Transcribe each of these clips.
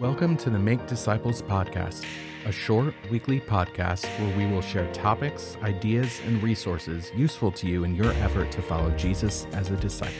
Welcome to the Make Disciples Podcast, a short weekly podcast where we will share topics, ideas, and resources useful to you in your effort to follow Jesus as a disciple.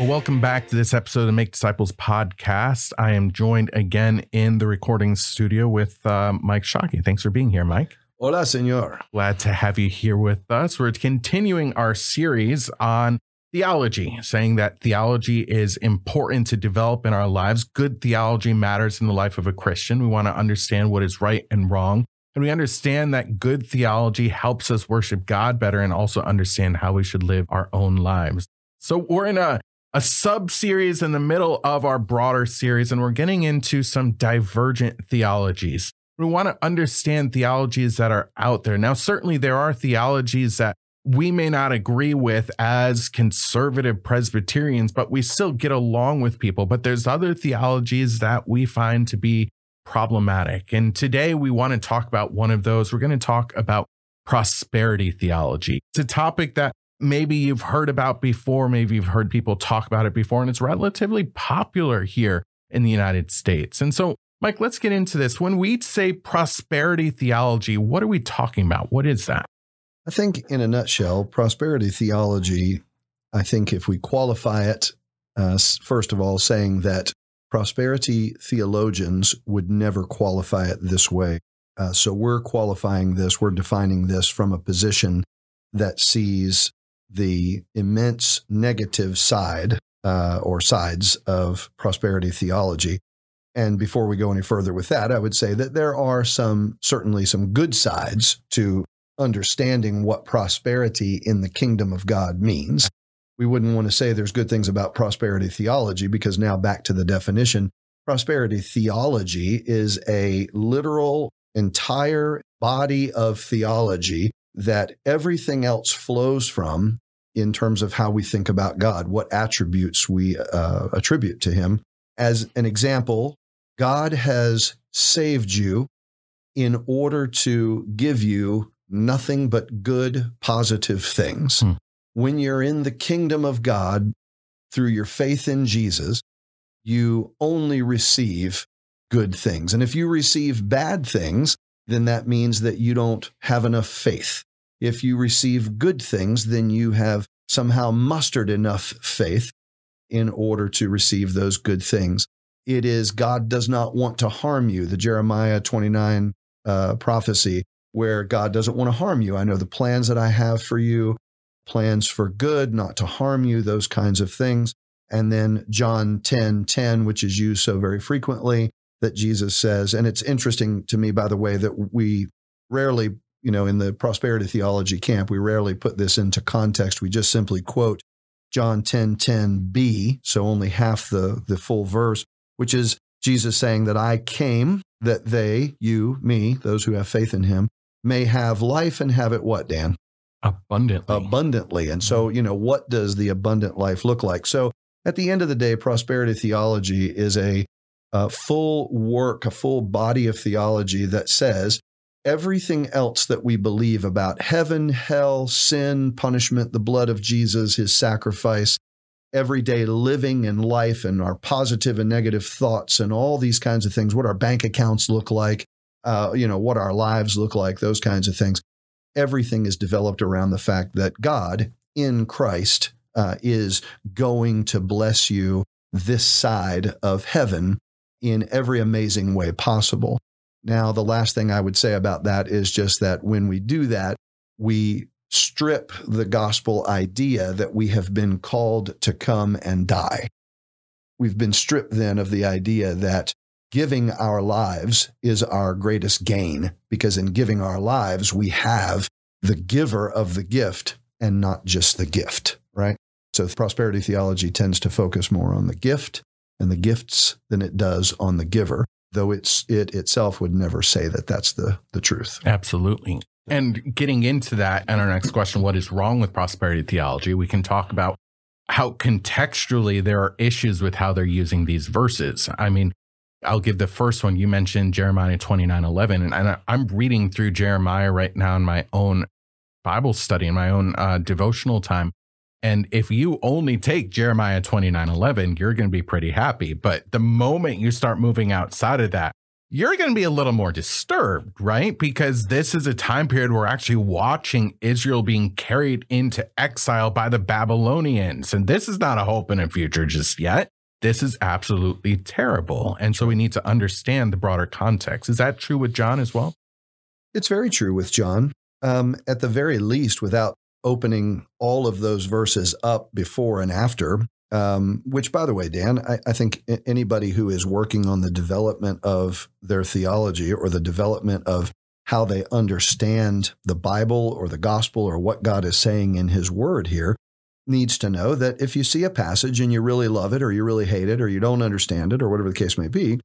Well, welcome back to this episode of the Make Disciples Podcast. I am joined again in the recording studio with Mike Shockey. Thanks for being here, Mike. Hola, señor. Glad to have you here with us. We're continuing our series on theology, saying that theology is important to develop in our lives. Good theology matters in the life of a Christian. We want to understand what is right and wrong. And we understand that good theology helps us worship God better and also understand how we should live our own lives. So we're in a sub-series in the middle of our broader series, and we're getting into some divergent theologies. We want to understand theologies that are out there. Now, certainly there are theologies that we may not agree with as conservative Presbyterians, but we still get along with people. But there's other theologies that we find to be problematic. And today we want to talk about one of those. We're going to talk about prosperity theology. It's a topic that maybe you've heard about before, maybe you've heard people talk about it before, and it's relatively popular here in the United States. And so, Mike, let's get into this. When we say prosperity theology, what are we talking about? What is that? I think in a nutshell, prosperity theology, I think if we qualify it, first of all, saying that prosperity theologians would never qualify it this way. So we're qualifying this, we're defining this from a position that sees the immense negative side or sides of prosperity theology. And before we go any further with that, I would say that there are certainly some good sides to understanding what prosperity in the kingdom of God means. We wouldn't want to say there's good things about prosperity theology because now back to the definition, prosperity theology is a literal entire body of theology that everything else flows from in terms of how we think about God, what attributes we attribute to him. As an example, God has saved you in order to give you nothing but good, positive things. When you're in the kingdom of God, through your faith in Jesus, you only receive good things. And if you receive bad things, then that means that you don't have enough faith. If you receive good things, then you have somehow mustered enough faith in order to receive those good things. It is God does not want to harm you, the Jeremiah 29 prophecy, where God doesn't want to harm you. I know the plans that I have for you, plans for good, not to harm you, those kinds of things. And then John 10:10, which is used so very frequently, that Jesus says, and it's interesting to me, by the way, that we rarely, in the prosperity theology camp, we rarely put this into context. We just simply quote John 10:10b, so only half the full verse, which is Jesus saying that I came that they, you, me, those who have faith in him, may have life and have it what, Dan? Abundantly. And so, what does the abundant life look like? So at the end of the day, prosperity theology is a full body of theology that says everything else that we believe about heaven, hell, sin, punishment, the blood of Jesus, his sacrifice, everyday living and life and our positive and negative thoughts and all these kinds of things, what our bank accounts look like, what our lives look like, those kinds of things. Everything is developed around the fact that God in Christ is going to bless you this side of heaven in every amazing way possible. Now, the last thing I would say about that is just that when we do that, we strip the gospel idea that we have been called to come and die. We've been stripped then of the idea that giving our lives is our greatest gain, because in giving our lives, we have the giver of the gift and not just the gift, right? So prosperity theology tends to focus more on the gift and the gifts than it does on the giver, though it itself would never say that that's the truth. Absolutely. And getting into that and our next question, what is wrong with prosperity theology? We can talk about how contextually there are issues with how they're using these verses. I mean, I'll give the first one. You mentioned Jeremiah 29:11, and I'm reading through Jeremiah right now in my own Bible study, in my own devotional time. And if you only take Jeremiah 29:11, you're going to be pretty happy. But the moment you start moving outside of that, you're going to be a little more disturbed, right? Because this is a time period where we're actually watching Israel being carried into exile by the Babylonians. And this is not a hope in a future just yet. This is absolutely terrible. And so we need to understand the broader context. Is that true with John as well? It's very true with John. At the very least, without opening all of those verses up before and after, which, by the way, Dan, I think anybody who is working on the development of their theology or the development of how they understand the Bible or the gospel or what God is saying in his word here needs to know that if you see a passage and you really love it or you really hate it or you don't understand it or whatever the case may be,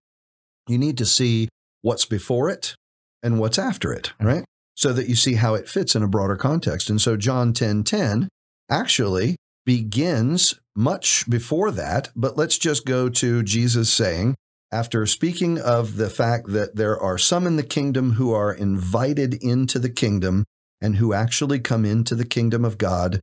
you need to see what's before it and what's after it, right? So that you see how it fits in a broader context. And so John 10:10 actually begins much before that, but let's just go to Jesus saying, after speaking of the fact that there are some in the kingdom who are invited into the kingdom and who actually come into the kingdom of God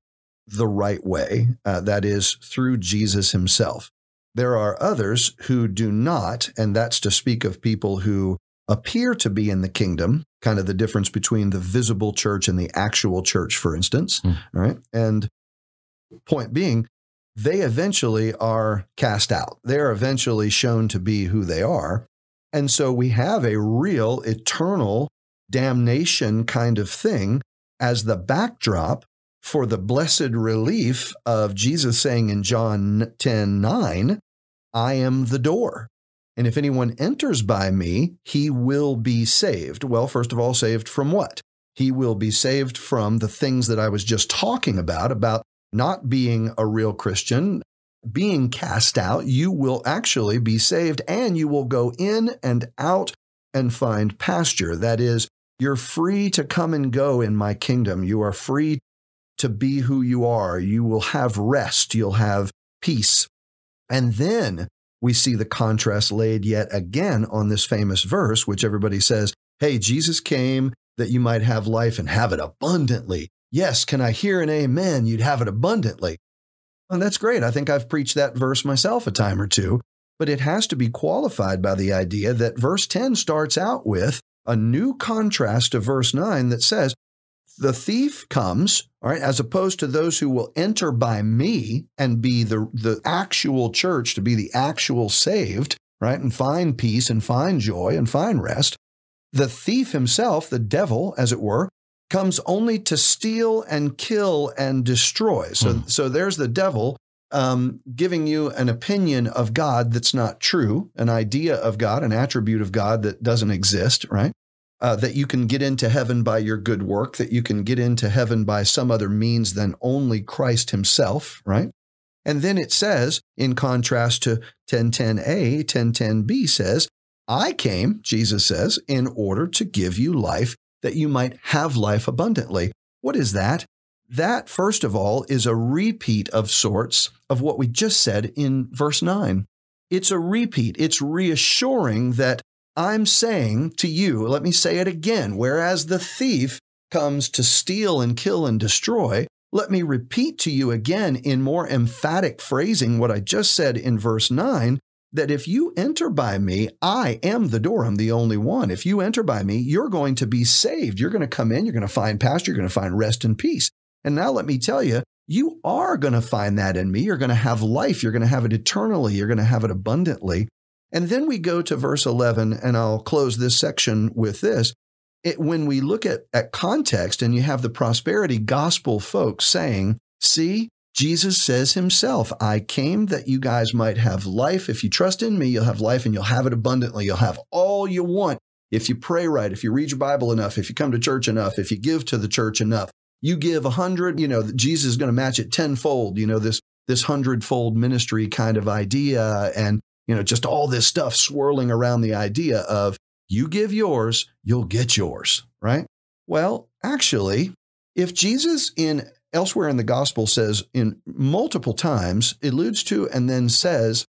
the right way, that is, through Jesus himself. There are others who do not, and that's to speak of people who appear to be in the kingdom, kind of the difference between the visible church and the actual church, for instance. All right. And point being, they eventually are cast out. They're eventually shown to be who they are. And so we have a real eternal damnation kind of thing as the backdrop for the blessed relief of Jesus saying in John 10:9, I am the door. And if anyone enters by me, he will be saved. Well, first of all, saved from what? He will be saved from the things that I was just talking about not being a real Christian, being cast out. You will actually be saved and you will go in and out and find pasture. That is, you're free to come and go in my kingdom. You are free to be who you are. You will have rest. You'll have peace. And then we see the contrast laid yet again on this famous verse, which everybody says, hey, Jesus came that you might have life and have it abundantly. Yes, can I hear an amen? You'd have it abundantly. And that's great. I think I've preached that verse myself a time or two, but it has to be qualified by the idea that verse 10 starts out with a new contrast to verse 9 that says, the thief comes, all right, as opposed to those who will enter by me and be the actual church, to be the actual saved, right, and find peace and find joy and find rest. The thief himself, the devil, as it were, comes only to steal and kill and destroy. So there's the devil giving you an opinion of God that's not true, an idea of God, an attribute of God that doesn't exist, right? That you can get into heaven by your good work, that you can get into heaven by some other means than only Christ himself, right? And then it says, in contrast to 10:10a, 10:10b says, I came, Jesus says, in order to give you life, that you might have life abundantly. What is that? That, first of all, is a repeat of sorts of what we just said in verse 9. It's a repeat. It's reassuring that I'm saying to you, let me say it again, whereas the thief comes to steal and kill and destroy, let me repeat to you again in more emphatic phrasing what I just said in verse 9, that if you enter by me, I am the door, I'm the only one. If you enter by me, you're going to be saved. You're going to come in, you're going to find pasture, you're going to find rest and peace. And now let me tell you, you are going to find that in me. You're going to have life. You're going to have it eternally. You're going to have it abundantly. And then we go to verse 11, and I'll close this section with this. When we look at context and you have the prosperity gospel folks saying, see, Jesus says himself, I came that you guys might have life. If you trust in me, you'll have life and you'll have it abundantly. You'll have all you want. If you pray right, if you read your Bible enough, if you come to church enough, if you give to the church enough, you give 100, Jesus is going to match it tenfold, this 100-fold ministry kind of idea. And just all this stuff swirling around the idea of you give yours, you'll get yours, right? Well, actually, if Jesus elsewhere in the gospel says in multiple times, alludes to and then says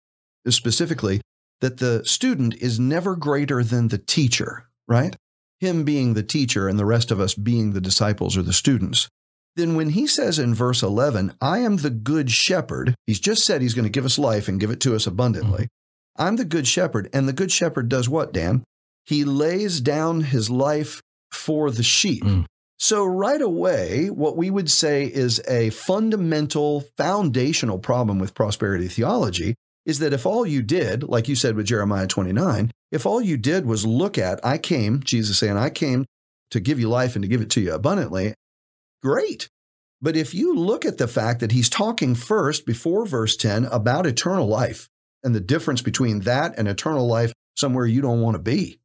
specifically that the student is never greater than the teacher, right? Him being the teacher and the rest of us being the disciples or the students. then when he says in verse 11, I am the good shepherd, he's just said he's going to give us life and give it to us abundantly. Mm-hmm. I'm the good shepherd. And the good shepherd does what, Dan? He lays down his life for the sheep. Mm. So right away, what we would say is a fundamental, foundational problem with prosperity theology is that if all you did, like you said with Jeremiah 29, if all you did was look at, I came, Jesus saying, I came to give you life and to give it to you abundantly, great. But if you look at the fact that he's talking first before verse 10 about eternal life and the difference between that and eternal life somewhere you don't want to be.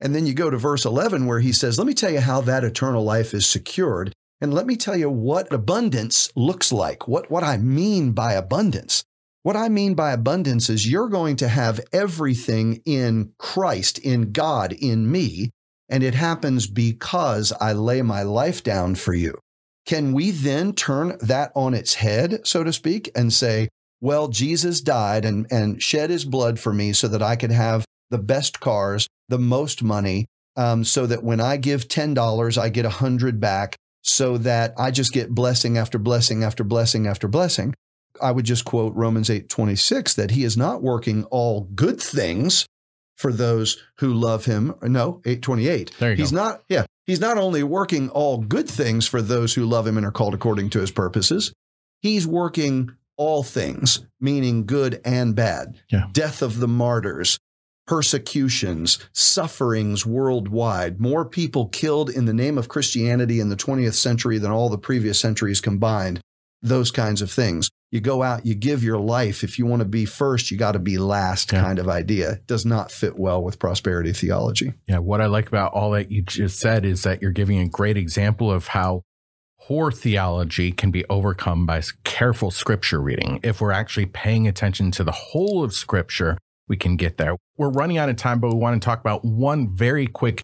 And then you go to verse 11 where he says, let me tell you how that eternal life is secured. And let me tell you what abundance looks like, what I mean by abundance. What I mean by abundance is you're going to have everything in Christ, in God, in me, and it happens because I lay my life down for you. Can we then turn that on its head, so to speak, and say, well, Jesus died and shed his blood for me so that I could have the best cars, the most money, so that when I give $10, I get 100 back, so that I just get blessing after blessing after blessing after blessing. I would just quote Romans 8:26 that he is not working all good things for those who love him. No, 8:28. There you go. He's not only working all good things for those who love him and are called according to his purposes. He's working all things, meaning good and bad. Yeah. Death of the martyrs, persecutions, sufferings worldwide, more people killed in the name of Christianity in the 20th century than all the previous centuries combined, those kinds of things. You go out, you give your life. If you want to be first, you got to be last kind of idea. It does not fit well with prosperity theology. Yeah. What I like about all that you just said is that you're giving a great example of how poor theology can be overcome by careful scripture reading. If we're actually paying attention to the whole of scripture, we can get there. We're running out of time, but we want to talk about one very quick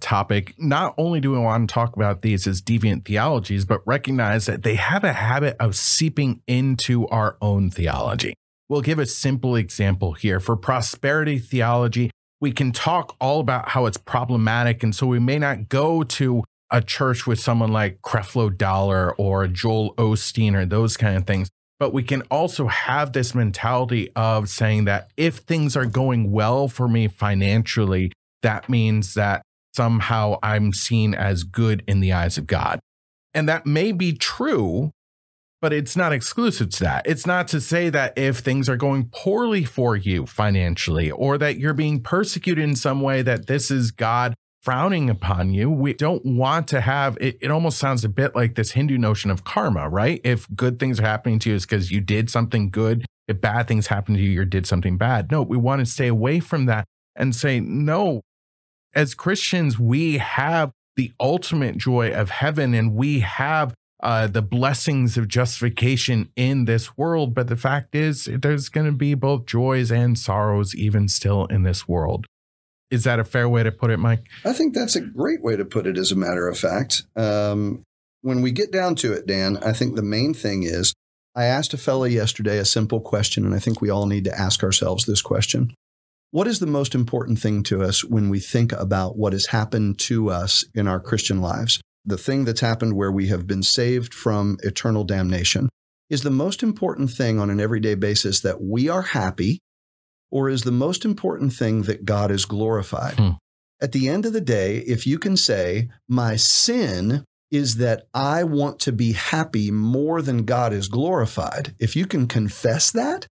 topic. Not only do we want to talk about these as deviant theologies, but recognize that they have a habit of seeping into our own theology. We'll give a simple example here. For prosperity theology, we can talk all about how it's problematic, and so we may not go to a church with someone like Creflo Dollar or Joel Osteen or those kind of things. But we can also have this mentality of saying that if things are going well for me financially, that means that somehow I'm seen as good in the eyes of God. And that may be true, but it's not exclusive to that. It's not to say that if things are going poorly for you financially or that you're being persecuted in some way, that this is God frowning upon you. We don't want to have, it almost sounds a bit like this Hindu notion of karma, right? If good things are happening to you, it's because you did something good. If bad things happen to you, you did something bad. No, we want to stay away from that and say, no, as Christians, we have the ultimate joy of heaven and we have the blessings of justification in this world. But the fact is, there's going to be both joys and sorrows even still in this world. Is that a fair way to put it, Mike? I think that's a great way to put it, as a matter of fact. When we get down to it, Dan, I think the main thing is I asked a fellow yesterday a simple question, and I think we all need to ask ourselves this question. What is the most important thing to us when we think about what has happened to us in our Christian lives? The thing that's happened where we have been saved from eternal damnation. Is the most important thing on an everyday basis that we are happy? Or is the most important thing that God is glorified? Hmm. At the end of the day, if you can say, my sin is that I want to be happy more than God is glorified. If you can confess that,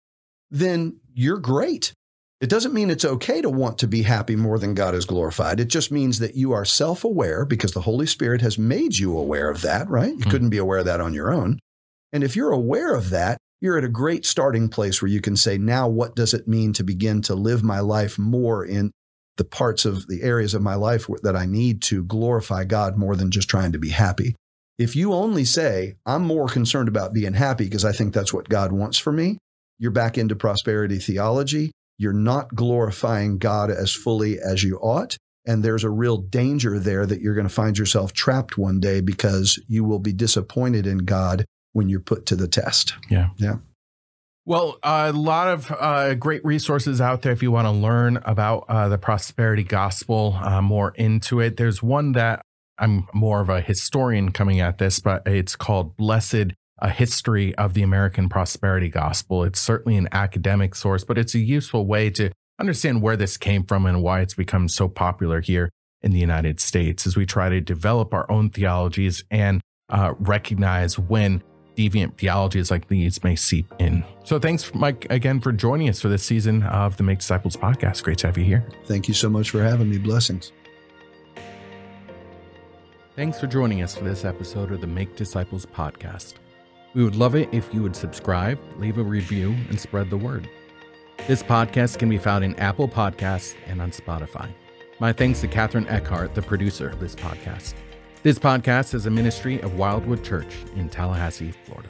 then you're great. It doesn't mean it's okay to want to be happy more than God is glorified. It just means that you are self-aware because the Holy Spirit has made you aware of that, right? You couldn't be aware of that on your own. And if you're aware of that, you're at a great starting place where you can say, now what does it mean to begin to live my life more in the parts of the areas of my life that I need to glorify God more than just trying to be happy? If you only say, I'm more concerned about being happy because I think that's what God wants for me, you're back into prosperity theology. You're not glorifying God as fully as you ought. And there's a real danger there that you're going to find yourself trapped one day because you will be disappointed in God when you're put to the test. Yeah. Yeah. Well, a lot of great resources out there if you want to learn about the prosperity gospel, more into it. There's one that I'm more of a historian coming at this, but it's called Blessed, A History of the American Prosperity Gospel. It's certainly an academic source, but it's a useful way to understand where this came from and why it's become so popular here in the United States as we try to develop our own theologies and recognize when deviant theologies like these may seep in. So thanks, Mike, again for joining us for this season of the Make Disciples podcast. Great to have you here. Thank you so much for having me. Blessings. Thanks for joining us for this episode of the Make Disciples podcast. We would love it if you would subscribe, leave a review, and spread the word. This podcast can be found in Apple Podcasts and on Spotify. My thanks to Catherine Eckhart, the producer of this podcast. This podcast is a ministry of Wildwood Church in Tallahassee, Florida.